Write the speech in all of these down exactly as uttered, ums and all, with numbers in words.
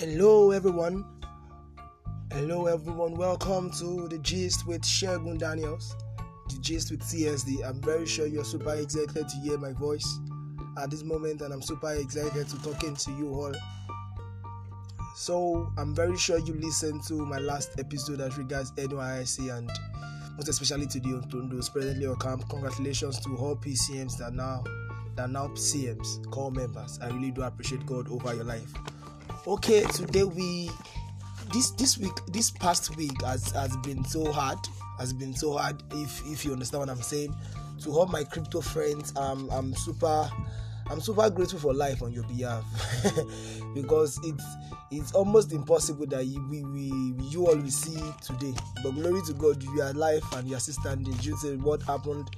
Hello everyone, hello everyone, welcome to The Gist with Shagun Daniels, The Gist with C S D. I'm very sure you're super excited to hear my voice at this moment, and I'm super excited to talking to you all. So, I'm very sure you listened to my last episode as regards N Y S C and most especially to the Ontondos presently on camp. Congratulations to all P C Ms that now, that now C Ms, core members. I really do appreciate God over your life. Okay, today we this this week this past week has, has been so hard has been so hard if if you understand what I'm saying. To all my crypto friends, um I'm super I'm super grateful for life on your behalf because it's it's almost impossible that you, we, we you all will see today. But glory to God, you are alive and you are still standing due to what happened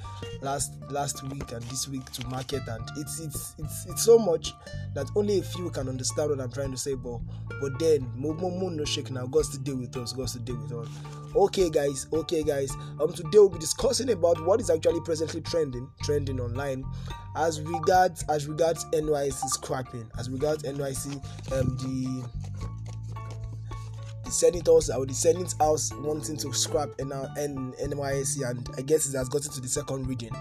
last last week and this week to market, and it's it's it's it's so much that only a few can understand what I'm trying to say. But but then moon no shake now. God's to deal with us. God's to deal with us. Okay guys, okay guys. Um, today we'll be discussing about what is actually presently trending trending online as regards as regards N Y S C scrapping, as regards N Y S C um the the senators or the Senate House wanting to scrap and and N Y S C, and I guess it has gotten to the second reading.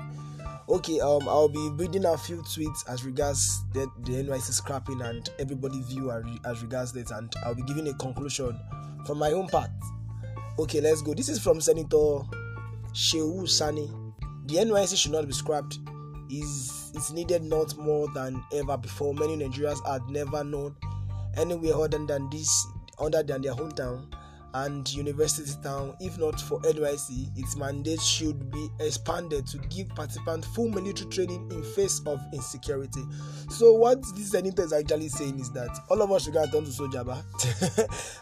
Okay, um I'll be reading a few tweets as regards the, the N Y S C scrapping and everybody's view as regards that, and I'll be giving a conclusion from my own part. Okay, let's go. This is from Senator Shehu Sani. The N Y S C should not be scrapped. Is it's needed not more than ever before. Many Nigerians had never known anywhere other than this, other than their hometown and university town. If not for N Y S C, its mandate should be expanded to give participants full military training in face of insecurity. So what this senator is actually saying is that all of us should get turned to soldier,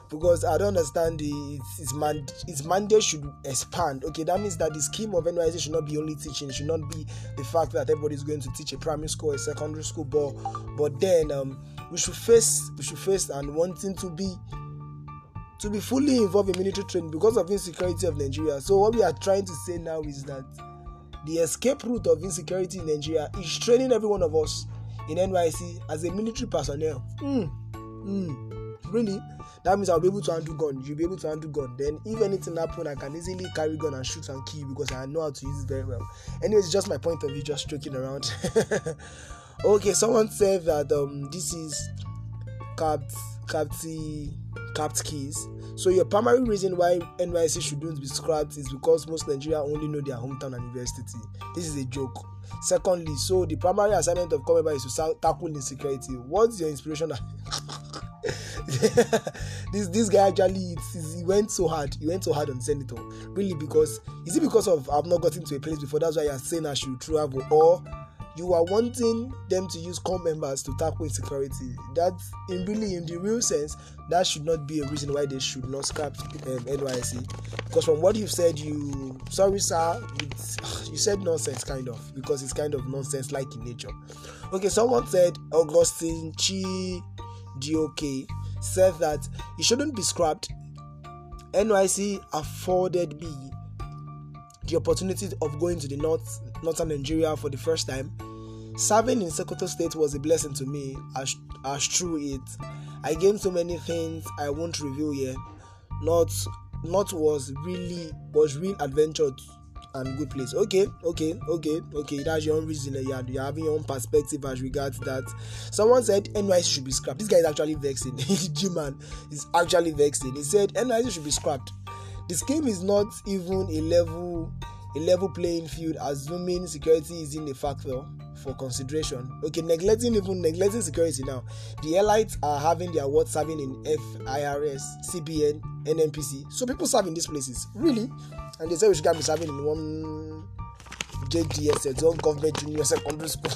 because I don't understand the its, its, man, its mandate should expand. Okay, that means that the scheme of N Y S C should not be only teaching. It should not be the fact that everybody is going to teach a primary school, a secondary school, but but then um, we should face we should face and wanting to be. to be fully involved in military training because of insecurity of Nigeria. So what we are trying to say now is that the escape route of insecurity in Nigeria is training every one of us in N Y S C as a military personnel. Mm. Mm. Really? That means I'll be able to handle gun. You'll be able to handle gun. Then if anything happens, I can easily carry gun and shoot and kill because I know how to use it very well. Anyway, it's just my point of view, just joking around. Okay, someone said that um, this is capped, capped, capped keys. So your primary reason why N Y S C shouldn't be scrapped is because most Nigeria only know their hometown and university. This is a joke. Secondly, so the primary assignment of Comeba is to tackle insecurity. What's your inspiration? this this guy actually it's, it's, he went so hard. He went so hard on Senator. Really, because is it because of I've not gotten to a place before? That's why you're saying I should travel, or you are wanting them to use core members to tackle insecurity. That, in really, in the real sense, that should not be a reason why they should not scrap um, N Y S C. Because from what you've said, you sorry, sir, you said nonsense, kind of, because it's kind of nonsense like in nature. Okay, someone said Augustine Chi D O K said that it shouldn't be scrapped. N Y S C afforded me the opportunity of going to the north, northern Nigeria for the first time. Serving in Sokoto State was a blessing to me, as, as through it, I gained so many things I won't reveal here. Not, not was really was real adventure and good place. Okay, okay, okay, okay. That's your own reason. You're, you're having your own perspective as regards that. Someone said N Y S C should be scrapped. This guy is actually vexing. G-man is actually vexing. He said N Y S C should be scrapped. The scheme is not even a level. A level playing field, assuming security is in a factor for consideration. Okay, neglecting even neglecting security now. The elites are having their awards serving in F I R S, C B N, N N P C. So people serve in these places, really, and they say we should be serving in one J G S, one government junior secondary school.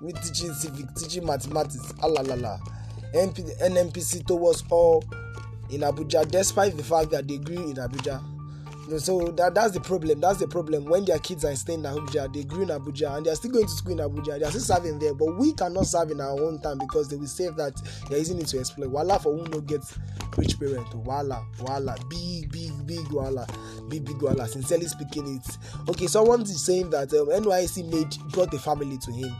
We teaching civic, teaching mathematics, alalala. N N P C towards all in Abuja, despite the fact that they grew in Abuja. So that that's the problem. That's the problem. When their kids are staying in Abuja, they grew in Abuja, and they are still going to school in Abuja. They are still serving there, but we cannot serve in our own time because they will say that there isn't it to exploit. Wala for who no gets rich parent. Wala, wala, big, big, big wala, big, big wala. Sincerely speaking, it's okay. Someone is saying that um, N Y S C made brought a family to him.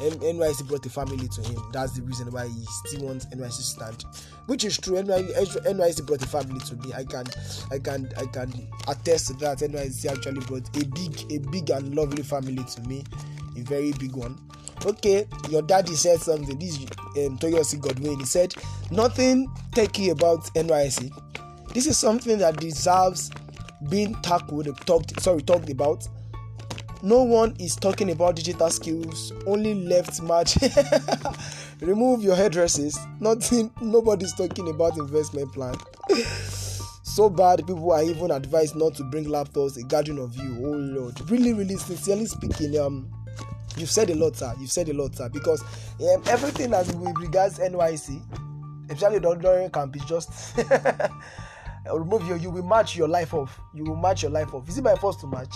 N Y C brought a family to him. That's the reason why he still wants N Y C to stand, which is true. N Y C brought a family to me. I can, I can, I can attest to that. N Y C actually brought a big, a big and lovely family to me, a very big one. Okay, your daddy said something. This um, Toyosi Godwin, he said nothing techie about N Y C. This is something that deserves being tackled, talked, sorry, talked about. No one is talking about digital skills, only left match. Remove your hairdressers. Nothing, nobody's talking about investment plan. So bad, people are even advised not to bring laptops, a guardian of you. Oh Lord. Really, really, sincerely speaking, um, you've said a lot, sir. You've said a lot, sir. Because um, everything as with regards N Y C, especially the London camp, is just remove your, you will match your life off. You will match your life off. Is it my first to match?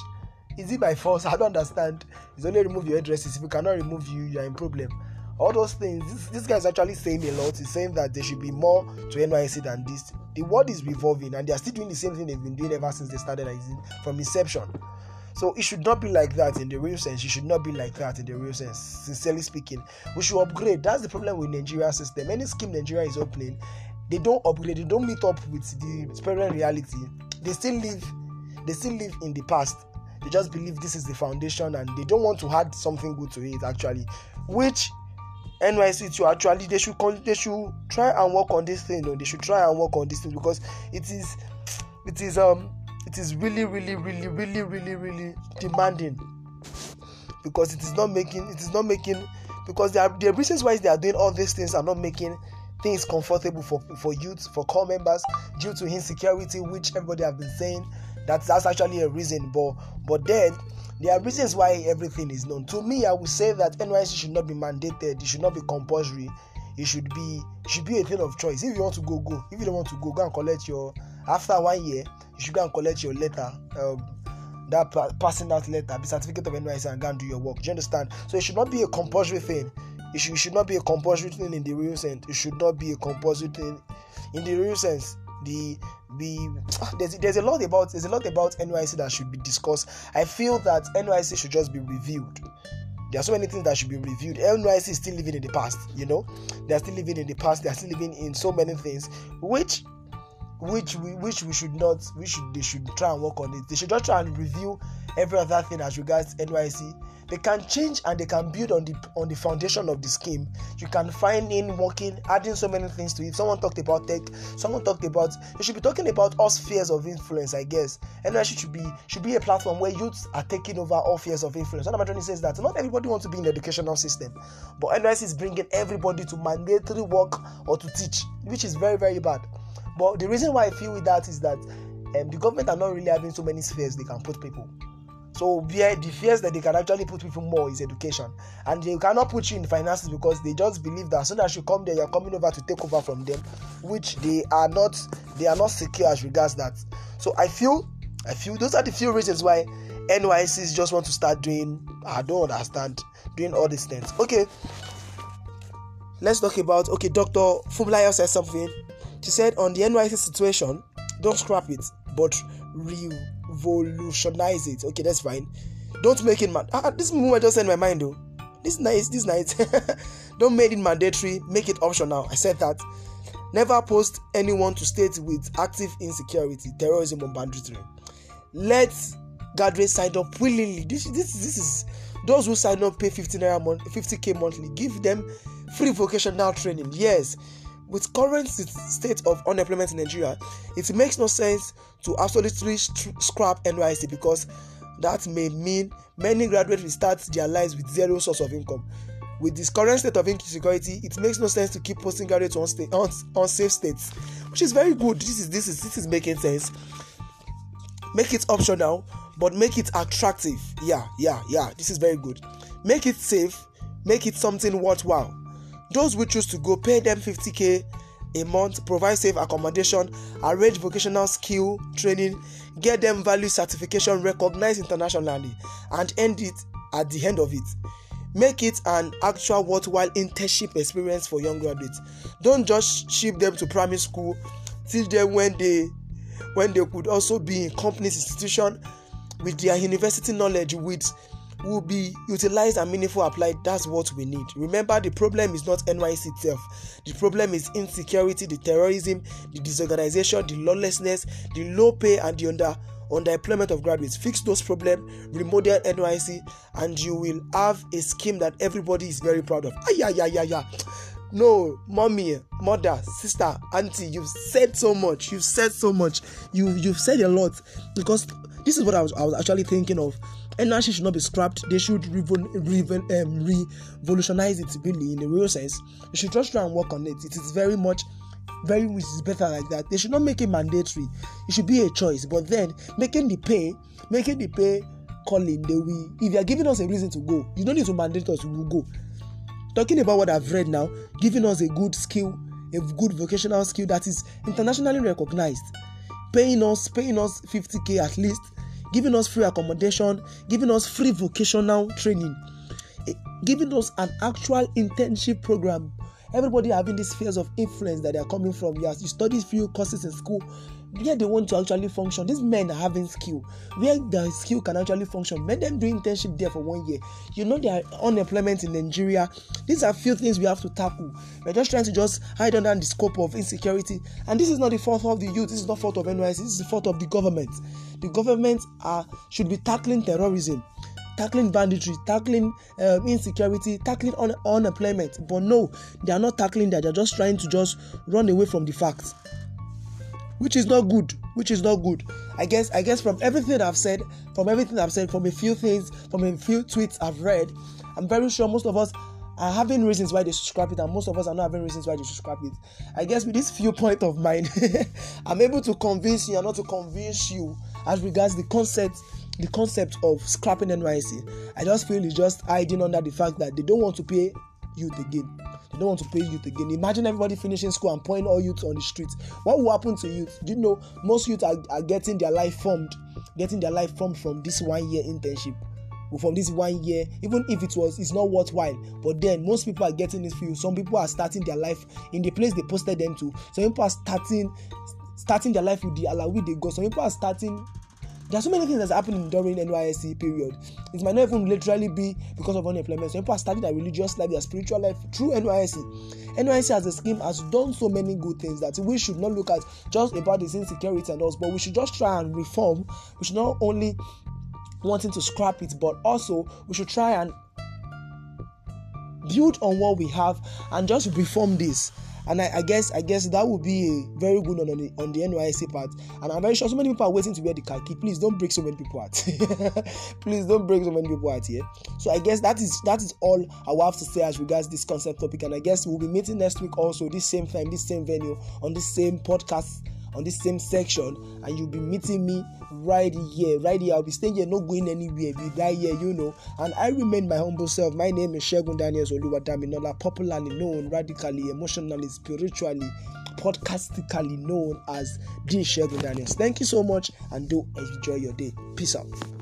Is it by force? I don't understand. It's only remove your addresses. If you cannot remove you, you are in problem. All those things. This, this guy is actually saying a lot. He's saying that there should be more to N Y C than this. The world is revolving and they are still doing the same thing they've been doing ever since they started from inception. So it should not be like that in the real sense. It should not be like that in the real sense. Sincerely speaking, we should upgrade. That's the problem with Nigeria's system. Any scheme Nigeria is opening, they don't upgrade. They don't meet up with the present reality. They still live. They still live in the past. They just believe this is the foundation and they don't want to add something good to it actually, which N Y C to actually they should call, they should try and work on this thing. You know, they should try and work on this thing because it is it is um it is really really really really really really demanding because it is not making it is not making because there are the reasons why they are doing all these things are not making things comfortable for for youth, for core members due to insecurity, which everybody have been saying. That's that's actually a reason, but but then there are reasons why everything is known. To me, I would say that N Y C should not be mandated. It should not be compulsory. It should be it should be a thing of choice. If you want to go, go. If you don't want to go, go and collect your. After one year, you should go and collect your letter, um, that pa- passing out letter, the certificate of N Y C, and go and do your work. Do you understand? So it should not be a compulsory thing. It should, it should not be a compulsory thing in the real sense. It should not be a compulsory thing in the real sense. The the there's there's a lot about there's a lot about N Y C that should be discussed. I feel that N Y C should just be reviewed. There are so many things that should be reviewed. N Y C is still living in the past, you know. They are still living in the past. They are still living in so many things, which which we which we should not. We should they should try and work on it. They should just try and review every other thing as regards N Y C. They can change and they can build on the on the foundation of the scheme. You can find in working, adding so many things to it. Someone talked about tech. Someone talked about. You should be talking about all spheres of influence, I guess. N Y C should be should be a platform where youths are taking over all spheres of influence. What I'm trying to say is that not everybody wants to be in the educational system, but N Y C is bringing everybody to mandatory work or to teach, which is very very bad. But the reason why I feel with that is that um, the government are not really having so many spheres they can put people. So yeah, the fears that they can actually put people more is education. And they cannot put you in finances because they just believe that as soon as you come there, you're coming over to take over from them, which they are not they are not secure as regards that. So I feel I feel those are the few reasons why N Y Cs just want to start doing I don't understand doing all these things. Okay. Let's talk about okay, Doctor Fumilayo said something. She said on the N Y C situation, don't scrap it, but real revolutionize it. Okay, that's fine. Don't make it man. Ah, this movement just in my mind though. This nice, this nice. Don't make it mandatory. Make it optional. I said that. Never post anyone to states with active insecurity, terrorism, or banditry. Let graduates sign up willingly. This, this, this is those who sign up pay fifty naira month, fifty k monthly. Give them free vocational training. Yes. With current state of unemployment in Nigeria, it makes no sense to absolutely st- scrap N Y C because that may mean many graduates will start their lives with zero source of income. With this current state of insecurity, it makes no sense to keep posting graduates on sta- on unsafe states, which is very good. This is this is this is making sense. Make it optional, but make it attractive. Yeah, yeah, yeah. This is very good. Make it safe. Make it something worthwhile. Those who choose to go, pay them fifty k a month, provide safe accommodation, arrange vocational skill training, get them value certification recognized internationally, and end it at the end of it. Make it an actual worthwhile internship experience for young graduates. Don't just ship them to primary school, teach them when they when they could also be in companies, institution with their university knowledge, with will be utilized and meaningful applied. That's what we need. Remember, the problem is not N Y C itself. The problem is insecurity, the terrorism, the disorganization, the lawlessness, the low pay, and the under underemployment of graduates. Fix those problems, remodel N Y C, and you will have a scheme that everybody is very proud of. Ay, ay, ay, ay, ay. No, mommy, mother, sister, auntie, you've said so much. You've said so much. You, you've said a lot. Because this is what I was, I was actually thinking of. N Y C should not be scrapped. They should revol- revol- um, revolutionize it, really, in the real sense. They should just try and work on it. It is very much, very much better like that. They should not make it mandatory. It should be a choice. But then, making the pay, making the pay, calling, they will, if they are giving us a reason to go, you don't need to mandate us, we will go. Talking about what I've read now, giving us a good skill, a good vocational skill that is internationally recognized, paying us, paying us fifty thousand at least, giving us free accommodation, giving us free vocational training, giving us an actual internship program. Everybody having these spheres of influence that they are coming from. Yes, you study few courses in school, where they want to actually function. These men are having skill, where the skill can actually function. Make them do internship there for one year. You know, there are unemployment in Nigeria. These are few things we have to tackle. We're just trying to just hide under the scope of insecurity. And this is not the fault of the youth. This is not fault of N Y S C. This is the fault of the government. The government are, should be tackling terrorism, tackling banditry, tackling um, insecurity, tackling un- unemployment. But no, they are not tackling that. They're just trying to just run away from the facts. Which is not good. Which is not good. I guess. I guess from everything I've said, from everything I've said, from a few things, from a few tweets I've read, I'm very sure most of us are having reasons why they should scrap it, and most of us are not having reasons why they should scrap it. I guess with this viewpoint of mine, I'm able to convince you, and not to convince you, as regards the concept, the concept of scrapping N Y C. I just feel it's just hiding under the fact that they don't want to pay youth again. They don't want to pay youth again. Imagine everybody finishing school and pouring all youth on the streets. What will happen to youth? You know, most youth are, are getting their life formed, getting their life formed from this one year internship, from this one year. Even if it was, it's not worthwhile. But then most people are getting this field. Some people are starting their life in the place they posted them to. Some people are starting, starting their life with the Alawi they go. Some people are starting. There are so many things that's happening during N Y S C period. It might not even literally be because of unemployment. Some people are starting their religious life, their spiritual life through N Y S C. N Y S C as a scheme has done so many good things that we should not look at just about this insecurity and us, but we should just try and reform. We should not only wanting to scrap it, but also we should try and build on what we have and just reform this. And I, I guess I guess that would be a very good one on the, on the N Y S C part. And I'm very sure so many people are waiting to wear the khaki. Please don't break so many people out. Please don't break so many people out here. So I guess that is that is all I will have to say as regards this concept topic. And I guess we'll be meeting next week also, this same time, this same venue, on this same podcast, on this same section. And you'll be meeting me right here, right here. I'll be staying here, not going anywhere. Be right here, you know. And I remain my humble self. My name is Shagun Daniels Oluwadaminola, popularly known, radically, emotionally, spiritually, podcastically known as D. Shagun Daniels. Thank you so much, and do enjoy your day. Peace out.